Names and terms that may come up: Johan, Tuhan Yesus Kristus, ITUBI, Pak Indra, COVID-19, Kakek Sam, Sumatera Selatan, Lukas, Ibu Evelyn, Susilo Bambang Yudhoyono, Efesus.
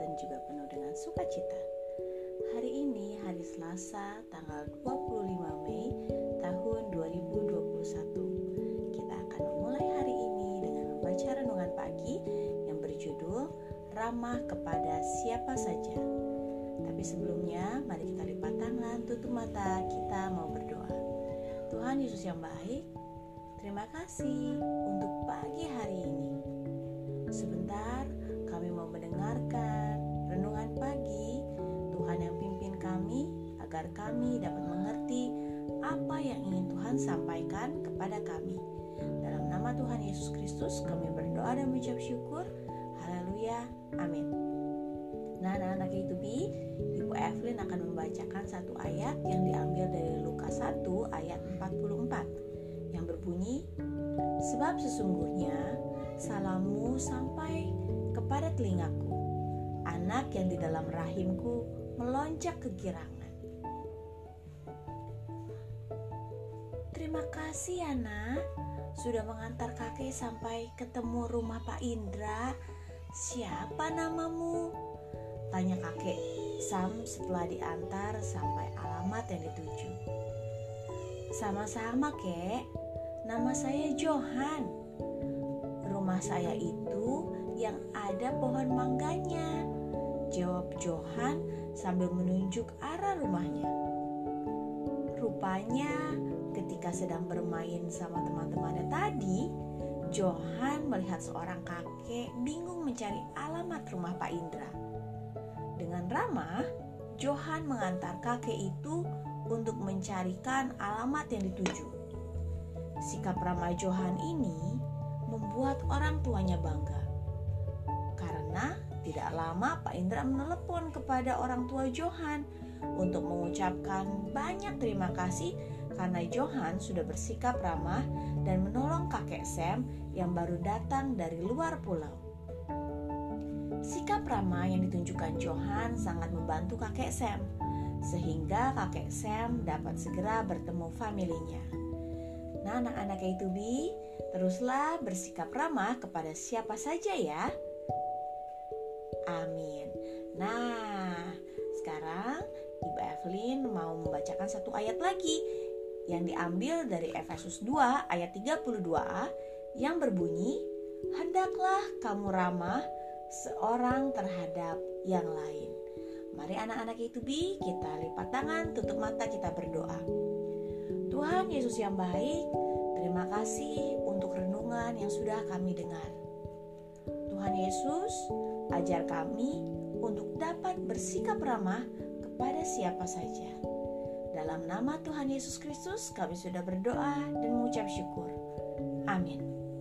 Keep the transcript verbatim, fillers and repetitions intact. dan juga penuh dengan sukacita. Hari ini hari Selasa tanggal dua puluh lima Mei tahun dua ribu dua puluh satu. Kita akan memulai hari ini dengan membaca renungan pagi yang berjudul Ramah kepada siapa saja. Tapi sebelumnya mari kita lipat tangan, tutup mata, kita mau berdoa. Tuhan Yesus yang baik, terima kasih untuk pagi hari ini. Sebentar kami mau mendengarkan renungan pagi. Tuhan yang pimpin kami agar kami dapat mengerti apa yang ingin Tuhan sampaikan kepada kami. Dalam nama Tuhan Yesus Kristus kami berdoa dan mengucap syukur. Haleluya, amin. Nah, anak-anak I T U B I, Ibu Evelyn akan membacakan satu ayat yang diambil dari Lukas satu ayat empat puluh empat. Yang berbunyi, sebab sesungguhnya salammu sampai kepada telingaku, anak yang di dalam rahimku melonjak kegirangan. Terima kasih Ana, sudah mengantar kakek sampai ketemu rumah Pak Indra. Siapa namamu? Tanya kakek Sam setelah diantar sampai alamat yang dituju. Sama-sama kek, nama saya Johan. Rumah saya itu yang ada pohon mangganya, jawab Johan sambil menunjuk arah rumahnya. Rupanya ketika sedang bermain sama teman-temannya tadi, Johan melihat seorang kakek bingung mencari alamat rumah Pak Indra. Dengan ramah, Johan mengantar kakek itu untuk mencarikan alamat yang dituju. Sikap ramah Johan ini membuat orang tuanya bangga. Karena tidak lama Pak Indra menelepon kepada orang tua Johan untuk mengucapkan banyak terima kasih karena Johan sudah bersikap ramah dan menolong kakek Sam yang baru datang dari luar pulau. Sikap ramah yang ditunjukkan Johan sangat membantu kakek Sam, sehingga kakek Sam dapat segera bertemu familinya. Nah, anak-anak I T U B I, teruslah bersikap ramah kepada siapa saja ya. Amin. Nah, sekarang Ibu Evelyn mau membacakan satu ayat lagi yang diambil dari Efesus dua ayat tiga puluh dua a yang berbunyi, hendaklah kamu ramah seorang terhadap yang lain. Mari anak-anak I T U B I, kita lipat tangan, tutup mata, kita berdoa. Tuhan Yesus yang baik, terima kasih untuk renungan yang sudah kami dengar. Tuhan Yesus, ajar kami untuk dapat bersikap ramah kepada siapa saja. Dalam nama Tuhan Yesus Kristus, kami sudah berdoa dan mengucap syukur. Amin.